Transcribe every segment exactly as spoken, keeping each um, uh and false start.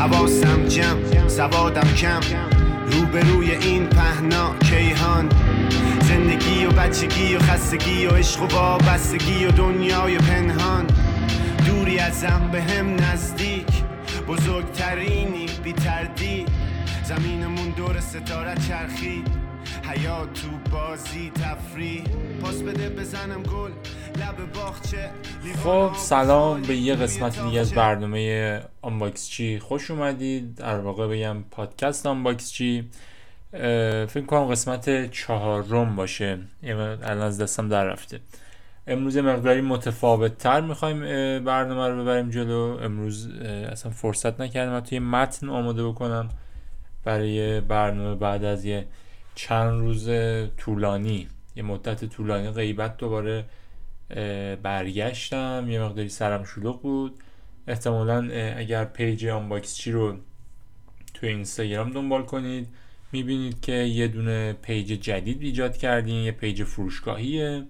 حواسم جمع، سوادم کم، روبروی این پهنا کیهان. زندگی و بچگی و خستگی و عشق و وابستگی و دنیای پنهان. دوری ازم به هم نزدیک، بزرگترینی بی تردید. زمینمون دور ستاره چرخی، حیات تو بازی تفریح. پاس بده بزنم گل لب باغچه. خب سلام به یه قسمت دیگه از برنامه آنباکس چی، خوش اومدید. در واقع بگم پادکست آنباکس چی فکر کنم قسمت چهارم باشه، الان از دستم در رفته. امروز مقداری متفاوت تر میخوایم برنامه رو ببریم جلو. امروز اصلا فرصت نکردم من توی متن آماده بکنم برای برنامه. بعد از یه چند روز طولانی، یه مدت طولانی غیبت، دوباره برگشتم. یه مقداری سرم شلوغ بود. احتمالاً اگر پیج آنباکس چی رو تو اینستاگرام دنبال کنید میبینید که یه دونه پیج جدید ایجاد کردیم، یه پیج فروشگاهیه.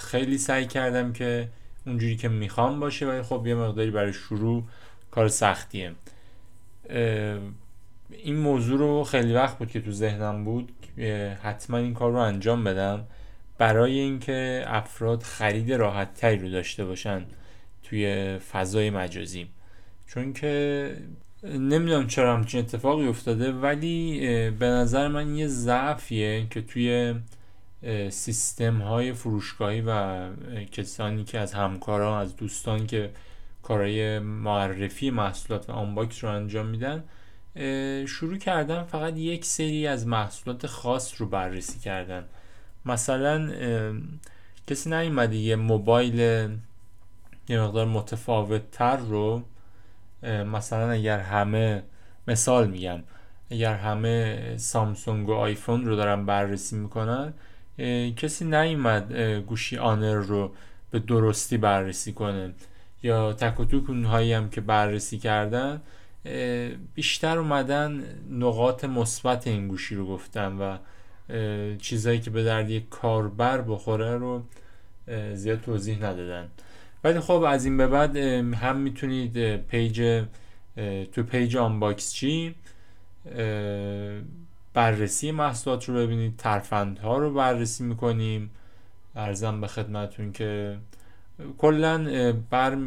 خیلی سعی کردم که اونجوری که میخوام باشه، ولی خب یه مقداری برای شروع کار سختیه. این موضوع رو خیلی وقت بود که تو ذهنم بود حتما این کار رو انجام بدم، برای اینکه افراد خرید راحت تری رو داشته باشن توی فضای مجازی. چون که نمیدونم چرا همچین اتفاقی افتاده، ولی به نظر من یه ضعفیه که توی سیستم های فروشگاهی و کسانی که از همکاران، از دوستان که کارهای معرفی محصولات و آنباکس رو انجام میدن، شروع کردن فقط یک سری از محصولات خاص رو بررسی کردن. مثلا کسی نیومده یه موبایل یه مقدار متفاوت تر رو، مثلا اگر همه، مثال میگم، اگر همه سامسونگ و آیفون رو دارن بررسی میکنن، کسی نیومد گوشی آنر رو به درستی بررسی کنه. یا تک و توک اونهایی هم که بررسی کردن بیشتر اومدن نقاط مثبت این گوشی رو گفتن و چیزایی که به درد یک کاربر بخوره رو زیاد توضیح ندادن. ولی خب از این به بعد هم میتونید پیج تو پیج آنباکس چی بررسی محصولات رو ببینید، ترفندها رو بررسی میکنیم. عرضم به خدمتون که کلا بر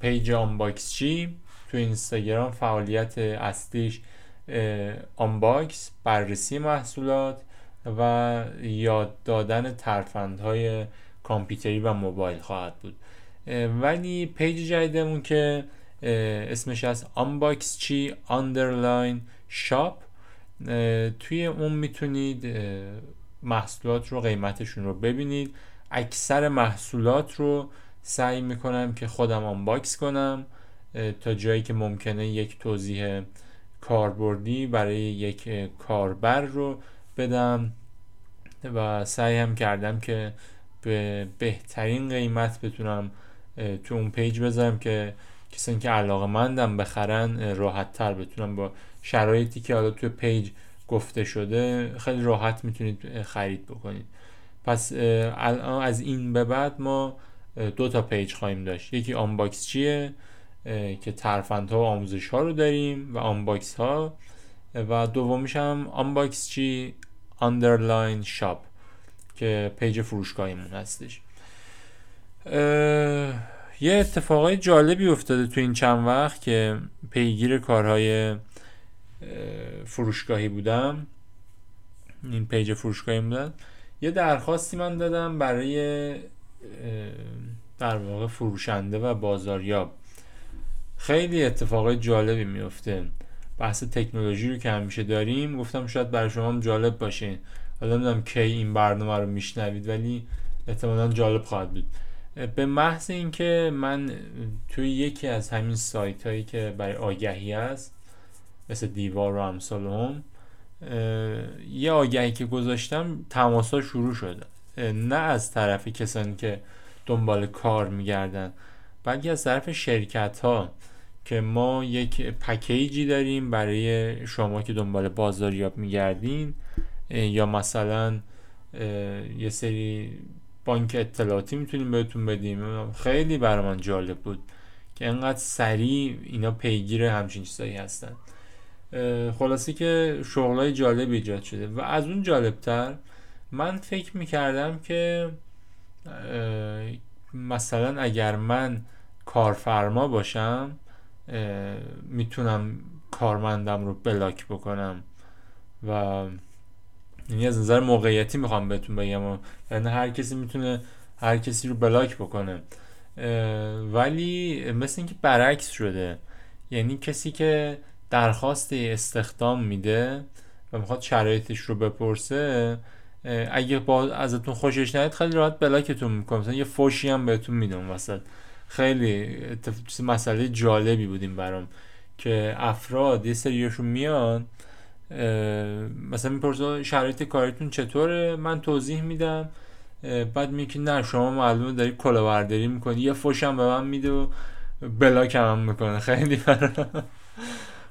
پیج آنباکس چی تو اینستاگرام فعالیت اصلیش آنباکس، بررسی محصولات و یاد دادن ترفندهای کامپیوتری و موبایل خواهد بود. ولی پیج جدیدمون که اسمش از آنباکس چی آندرلاین شاپ، توی اون میتونید محصولات رو، قیمتشون رو ببینید. اکثر محصولات رو سعی میکنم که خودم آنباکس کنم تا جایی که ممکنه. یک توضیح کاربردی برای یک کاربر رو بدم و سعی هم کردم که به بهترین قیمت بتونم تو اون پیج بذارم که کسانی که علاقه‌مندم بخرن راحت تر بتونم با شرایطی که حالا تو پیج گفته شده خیلی راحت میتونید خرید بکنید. پس الان از این به بعد ما دو تا پیج خواهیم داشت. یکی آنباکس چیه که ترفندها و آموزش ها رو داریم و آنباکس ها، و دومیش هم آنباکس چی آندرلاین شاپ که پیج فروشگاهیمون هستش. یه اتفاقای جالبی افتاده تو این چند وقت که پیگیر کارهای فروشگاهی بودم، این پیج فروشگاهی بودن. یه درخواستی من دادم برای در واقع فروشنده و بازاریاب. خیلی اتفاقای جالبی میفته. بحث تکنولوژی رو که همیشه داریم، گفتم شاید برای شما هم جالب باشه. حالا نمیدونم کی این برنامه رو میشنوید، ولی احتمالاً جالب خواهد بود. به محض اینکه من توی یکی از همین سایت هایی که برای آگهی هست، مثل دیوار و امثال هم، یه آگهی که گذاشتم تماس ها شروع شد. نه از طرف کسانی که دنبال کار میگردن، بلکه از طرف شرکت ها که ما یک پکیجی داریم برای شما که دنبال بازاریاب میگردین، یا مثلا یه سری بانک اطلاعاتی میتونیم بهتون بدیم. خیلی برای من جالب بود که انقدر سریع اینا پیگیر همچین چیزایی هستن. خلاصه که شغلای جالب ایجاد شده و از اون جالبتر من فکر میکردم که مثلا اگر من کارفرما باشم میتونم کارمندم رو بلاک بکنم و یعنی از نظر موقعیتی میخوام بهتون بگم، یعنی هر کسی میتونه هر کسی رو بلاک بکنه، ولی مثل اینکه برعکس شده. یعنی کسی که درخواست استخدام میده و میخواد شرایطش رو بپرسه، اگه با ازتون خوشش نیاد خیلی راحت بلاکتون میکنه، مثلا یه فوشی هم بهتون میدم وسط. خیلی مسئله جالبی بودیم برام که افراد یه سریشون میان مثلا میپرسه شرایط کاریتون چطوره، من توضیح میدم، بعد میگه نه شما معلومه داری کلاهبرداری میکنی، یه فوشم به من میده و بلاکم هم میکنه. خیلی برام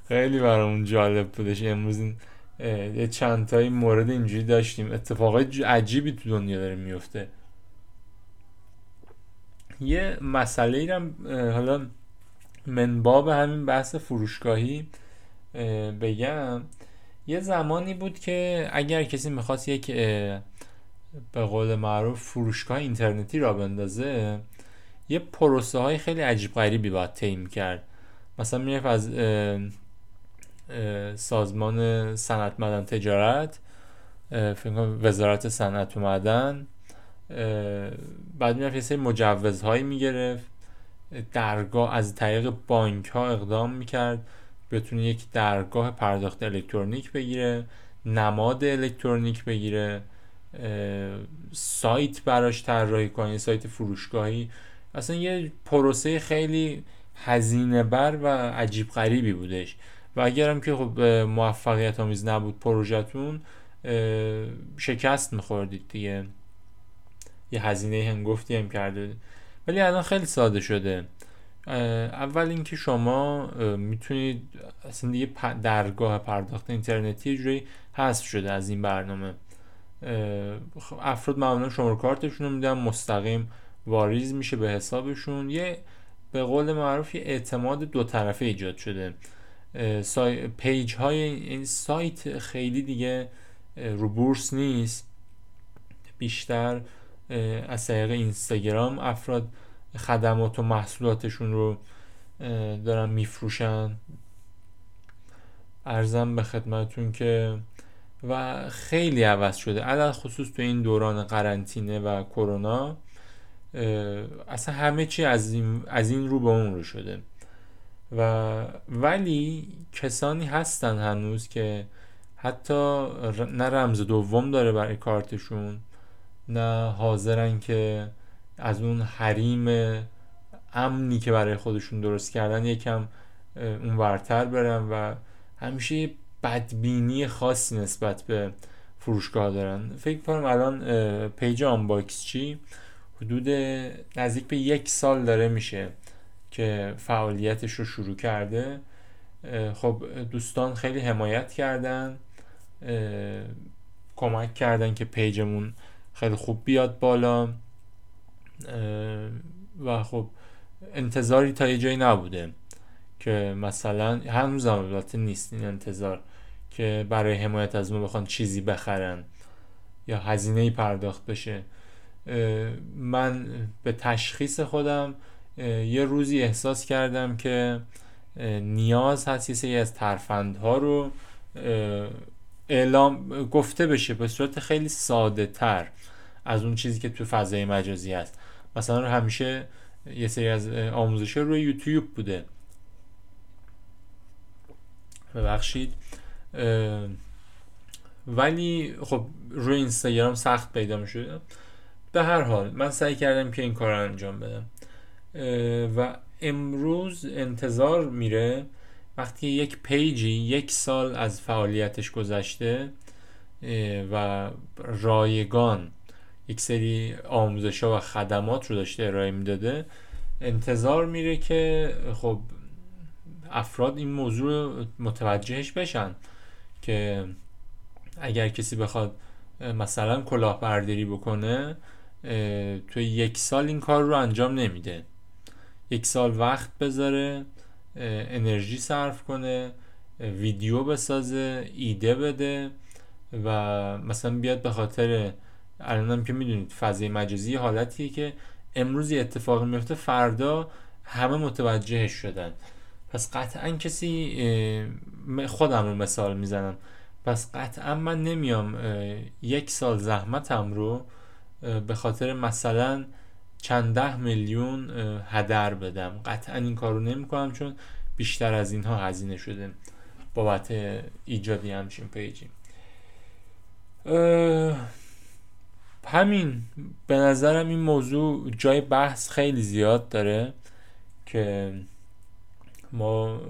خیلی برامون جالب بودش. امروز یه چند تایی مورد اینجوری داشتیم. اتفاقای عجیبی تو دنیا داره میفته. یه مسئله ای هم حالا منباب همین بحث فروشگاهی بگم، یه زمانی بود که اگر کسی میخواست یک به قول معروف فروشگاه اینترنتی را بندازه، یه پروسه های خیلی عجیب غریبی باید طی کرد. مثلا میرفت از سازمان صنعت معدن تجارت، وزارت صنعت و معدن، بعد میرفت یه سری مجوزهایی میگرفت، درگاه از طریق بانک ها اقدام میکرد بتونه یک درگاه پرداخت الکترونیک بگیره، نماد الکترونیک بگیره، سایت براش طراحی کنه، سایت فروشگاهی. اصلا یه پروسه خیلی هزینه بر و عجیب غریبی بودش و اگرم که خب موفقیت آمیز نبود پروژه‌تون، شکست می‌خوردید دیگه، یه هزینه هنگفتی هم کرده. ولی الان خیلی ساده شده. اول اینکه شما میتونید اصلا دیگه درگاه پرداخت اینترنتی جوری حذف شده از این برنامه، افراد معمولا شماره کارتشون رو میدن، مستقیم واریز میشه به حسابشون. یه به قول معروف یه اعتماد دو طرفه ایجاد شده. سای... پیج های این سایت خیلی دیگه رو بورس نیست، بیشتر از طریق اینستاگرام افراد خدمات و محصولاتشون رو دارن میفروشن. عرضم به خدمتون که و خیلی عوض شده، علل خصوص تو این دوران قرنطینه و کرونا اصلا همه چی از این, از این رو به اون رو شده. و ولی کسانی هستن هنوز که حتی نه رمز دوم داره برای کارتشون، نه حاضرن که از اون حریم امنی که برای خودشون درست کردن یکم اون ورتر برن و همیشه بدبینی خاصی نسبت به فروشگاه دارن. فکر کنم الان پیج آنباکس چی حدود نزدیک به یک سال داره میشه که فعالیتش رو شروع کرده. خب دوستان خیلی حمایت کردن، کمک کردن که پیجمون خیلی خوب بیاد بالا و خب انتظاری تا یه جایی نبوده که مثلا هنوز هم البته نیست این انتظار که برای حمایت از ما بخوان چیزی بخرن یا هزینه‌ای پرداخت بشه. من به تشخیص خودم یه روزی احساس کردم که نیاز هست یه سری از ترفندها رو اعلام گفته بشه به صورت خیلی ساده تر از اون چیزی که تو فضای مجازی هست. مثلا همیشه یه سری از آموزش‌ها روی یوتیوب بوده، ببخشید، ولی خب روی اینستاگرام سخت پیدا می‌شد. به هر حال من سعی کردم که این کار رو انجام بدم و امروز انتظار میره وقتی یک پیجی یک سال از فعالیتش گذشته و رایگان یک سری آموزش‌ها و خدمات رو داشته ارائه میداده، انتظار میره که خب افراد این موضوع متوجهش بشن که اگر کسی بخواد مثلا کلاهبرداری بکنه توی یک سال این کار رو انجام نمیده، یک سال وقت بذاره، انرژی صرف کنه، ویدیو بسازه، ایده بده و مثلا بیاد به خاطر الانم که میدونید فضای مجازی حالتیه که امروز یه اتفاقی میفته فردا همه متوجهش شدن. پس قطعا کسی، خودم رو مثال میزنم، پس قطعا من نمیام یک سال زحمتم رو به خاطر مثلا چند ده میلیون هدر بدم. قطعا این کارو نمی کنم چون بیشتر از اینها هزینه شده بابت ایجادی همچین پیجی. همین به نظرم این موضوع جای بحث خیلی زیاد داره که ما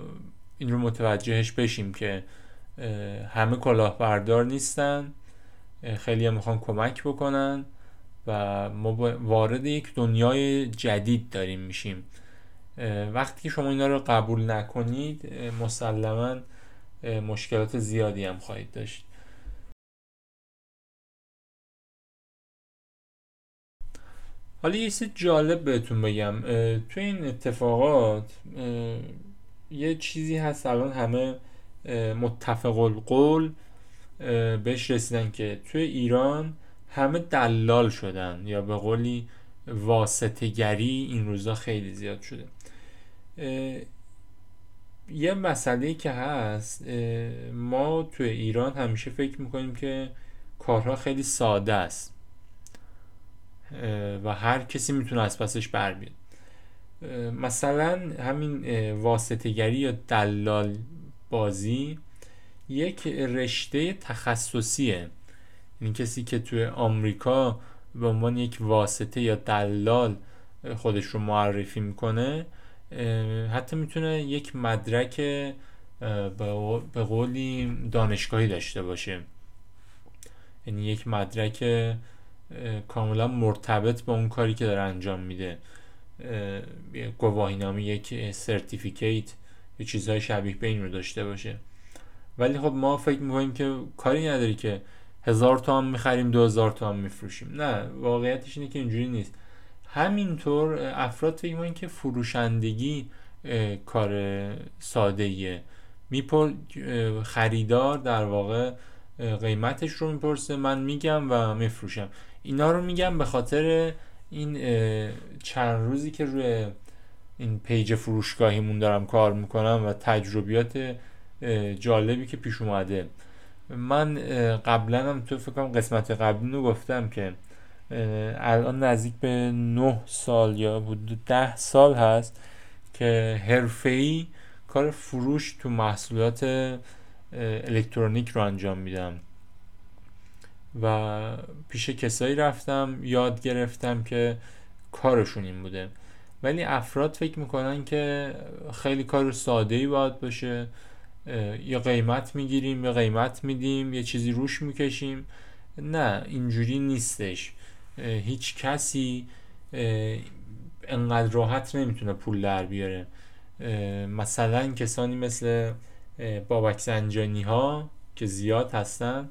این رو متوجهش بشیم که همه کلاهبردار نیستن، خیلی هم میخوان کمک بکنن و ما وارد یک دنیای جدید داریم میشیم. وقتی که شما اینا رو قبول نکنید مسلماً مشکلات زیادی هم خواهید داشت. حالا یه چیز جالب بهتون بگم، تو این اتفاقات یه چیزی هست الان همه متفق القول بهش رسیدن که تو ایران همه دلال شدن، یا به قولی واسطه گری این روزا خیلی زیاد شده. یه مسئله که هست، ما تو ایران همیشه فکر میکنیم که کارها خیلی ساده است و هر کسی میتونه از پسش بر بیاد. مثلا همین واسطه گری یا دلال بازی یک رشته تخصصیه. این کسی که توی آمریکا به عنوان یک واسطه یا دلال خودش رو معرفی میکنه، حتی میتونه یک مدرک به قولی دانشگاهی داشته باشه، یعنی یک مدرک کاملا مرتبط با اون کاری که داره انجام میده، گواهینامه، یک سرتیفیکیت یا چیزهای شبیه به این رو داشته باشه. ولی خب ما فکر میکنیم که کاری نداره که هزار تومن میخریم دو هزار تومن میفروشیم. نه، واقعیتش اینه که اینجوری نیست. همینطور افراد فکر میکنن که فروشندگی کار سادهیه، میپر خریدار در واقع قیمتش رو میپرسه، من میگم و میفروشم. اینا رو میگم به خاطر این چند روزی که روی این پیج فروشگاهیمون دارم کار میکنم و تجربیات جالبی که پیش اومده. من قبلا هم تو فکرم قسمت قبلی رو گفتم که الان نزدیک به نه سال یا حدود ده سال هست که حرفه‌ای کار فروش تو محصولات الکترونیک رو انجام میدم و پیش کسایی رفتم یاد گرفتم که کارشون این بوده. ولی افراد فکر میکنن که خیلی کار ساده‌ای باید باشه، یا قیمت میگیریم یا قیمت میدیم یا چیزی روش میکشیم. نه، اینجوری نیستش. هیچ کسی انقدر راحت نمیتونه پول در بیاره. مثلا کسانی مثل بابک زنجانی ها که زیاد هستن،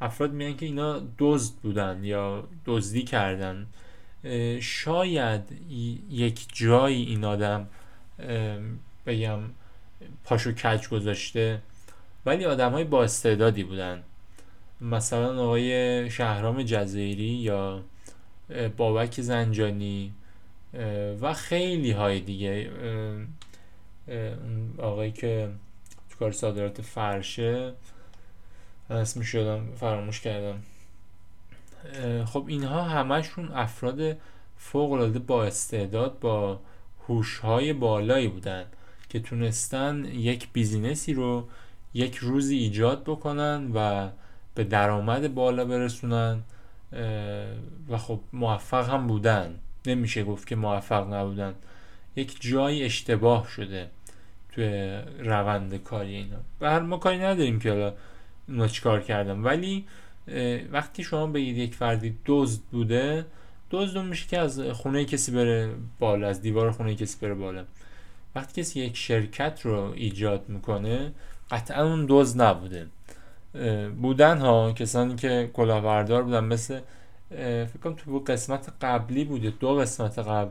افراد میگن که اینا دزد بودن یا دزدی کردن. شاید یک جایی این آدم بگم پاشو کج گذاشته، ولی آدم های با استعدادی بودن. مثلا آقای شهرام جزیری یا بابک زنجانی و خیلی های دیگه، آقایی که تو کار صادرات فرشه اسمش یادم فراموش کردم. خب اینها همشون افراد فوق العاده با استعداد، با هوش های بالایی بودن که تونستن یک بیزینسی رو یک روزی ایجاد بکنن و به درآمد بالا برسونن و خب موفق هم بودن. نمیشه گفت که موفق نبودن، یک جایی اشتباه شده توی روند کاری اینا. به هر ما کاری نداریم که حالا اونا چیکار کردن، ولی وقتی شما بگید یک فردی دزد بوده، دزد میشه که از خونه کسی بره بالا، از دیوار خونه کسی بره بالا. وقتی کسی یک شرکت رو ایجاد میکنه، قطعا اون دزد نبوده. بودن ها کسانی که کلاهبردار بودن، مثل فکر کنم تو قسمت قبلی بوده، دو قسمت قبل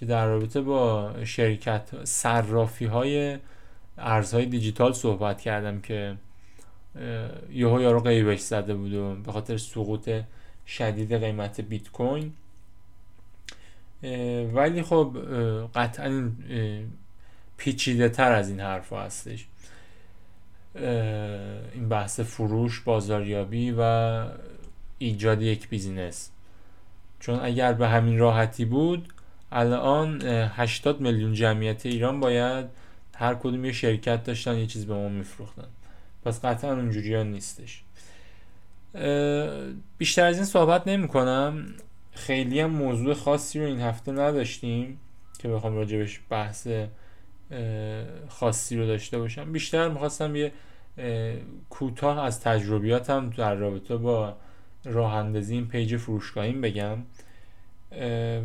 که در رابطه با شرکت صرافی های ارزهای دیجیتال صحبت کردم که یهو یارو غیبش زده بود و به خاطر سقوط شدید قیمت بیت کوین، ولی خب قطعا پیچیده تر از این حرف هستش، این بحث فروش، بازاریابی و ایجاد یک بیزینس. چون اگر به همین راحتی بود الان هشتاد میلیون جمعیت ایران باید هر کدوم یه شرکت داشتن یه چیز به ما میفروختن، پس قطعا اونجوری ها نیستش. بیشتر از این صحبت نمی کنم، خیلی هم موضوع خاصی رو این هفته نداشتیم که بخوام راجبش بحث خاصی رو داشته باشم. بیشتر میخواستم یه کوتاه از تجربیاتم در رابطه با راه اندازی این پیج فروشگاهیم بگم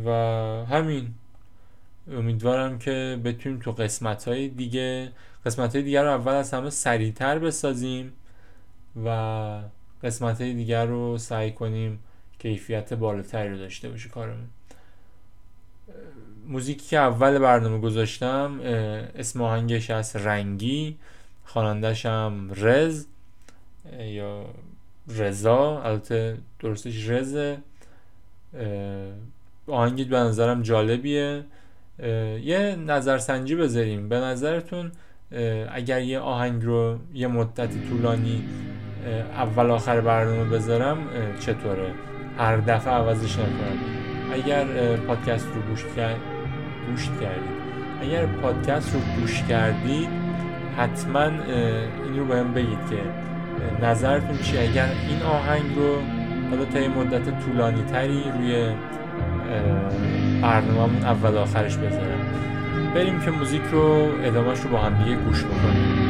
و همین. امیدوارم که بتونیم تو قسمت‌های دیگه قسمت‌های دیگر رو اول از همه سریع‌تر بسازیم و قسمت‌های دیگر رو سعی کنیم کیفیت بالاتری رو داشته باشه کارمون. موزیکی که اول برنامه گذاشتم اسم آهنگش هست رنگی، خواننده‌ش هم رز یا رضا، البته درستش رزه. آهنگی به نظرم جالبیه، یه نظرسنجی بذاریم. به نظرتون اگر یه آهنگ رو یه مدت طولانی اول آخر برنامه بذارم چطوره؟ هر دفعه عوضش نکنم. اگر پادکست رو گوش کردید اگر پادکست رو گوش کردید حتما این رو بهم بگید که نظرتون چیه اگر این آهنگ رو حالا تا یه مدت طولانی تری روی برنامه‌مون اول آخرش بذارم. بریم که موزیک رو ادامه‌اش رو با هم دیگه گوش بکنیم.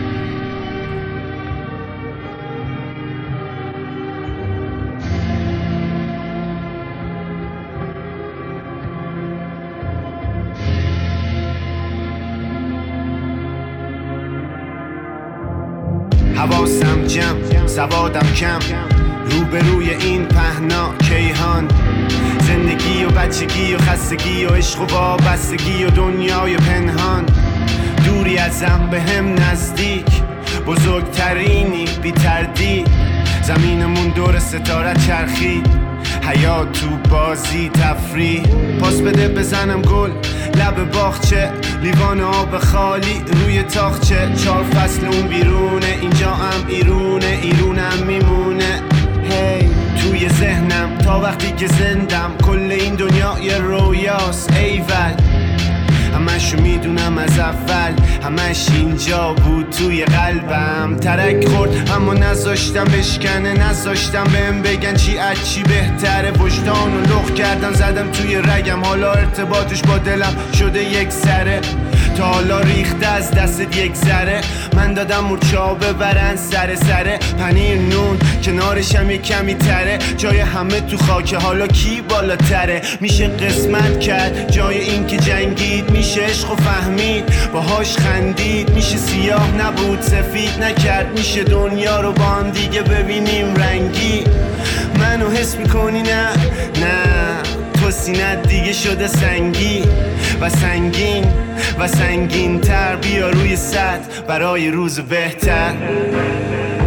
حواسم جمع، سوادم کم، روبروی این پهنا کیهان، زندگی و بچگی و خستگی و عشق و وابستگی و دنیای پنهان، دوری ازم به هم نزدیک، بزرگترینی بی تردید، زمینمون دور ستاره چرخید، حیات تو بازی تفریح، پاس بده بزنم گل لب باغچه، لیوان آب خالی روی تاخچه، چهار فصل اون بیرونه، اینجا هم ایرونه، ایرونم میمونه، هی توی ذهنم تا وقتی که زندم، کل این دنیا یه رویاست، ایول همشو میدونم از اول، همش اینجا بود توی قلبم، ترک خورد اما نذاشتم بشکنه، نذاشتم بهم بگن چی از چی بهتره، وجدان و لخ کردم زدم توی رگم، حالا ارتباطش با دلم شده یک سره، تا حالا ریخته از دستت یک ذره، من دادم مورچه‌ها ببرن سر سره، پنیر نون کنارشم یه کمی تره، جای همه تو خاکه حالا کی بالاتره، میشه قسمت کرد جای این که جنگید، میشه عشق و فهمید باهاش خندید، میشه سیاه نبود سفید نکرد، میشه دنیا رو با هم دیگه ببینیم رنگی، منو حس میکنی نه نه تو سینت دیگه شده سنگی و سنگین و سنگین تر، بیا روی سد برای روز بهتر.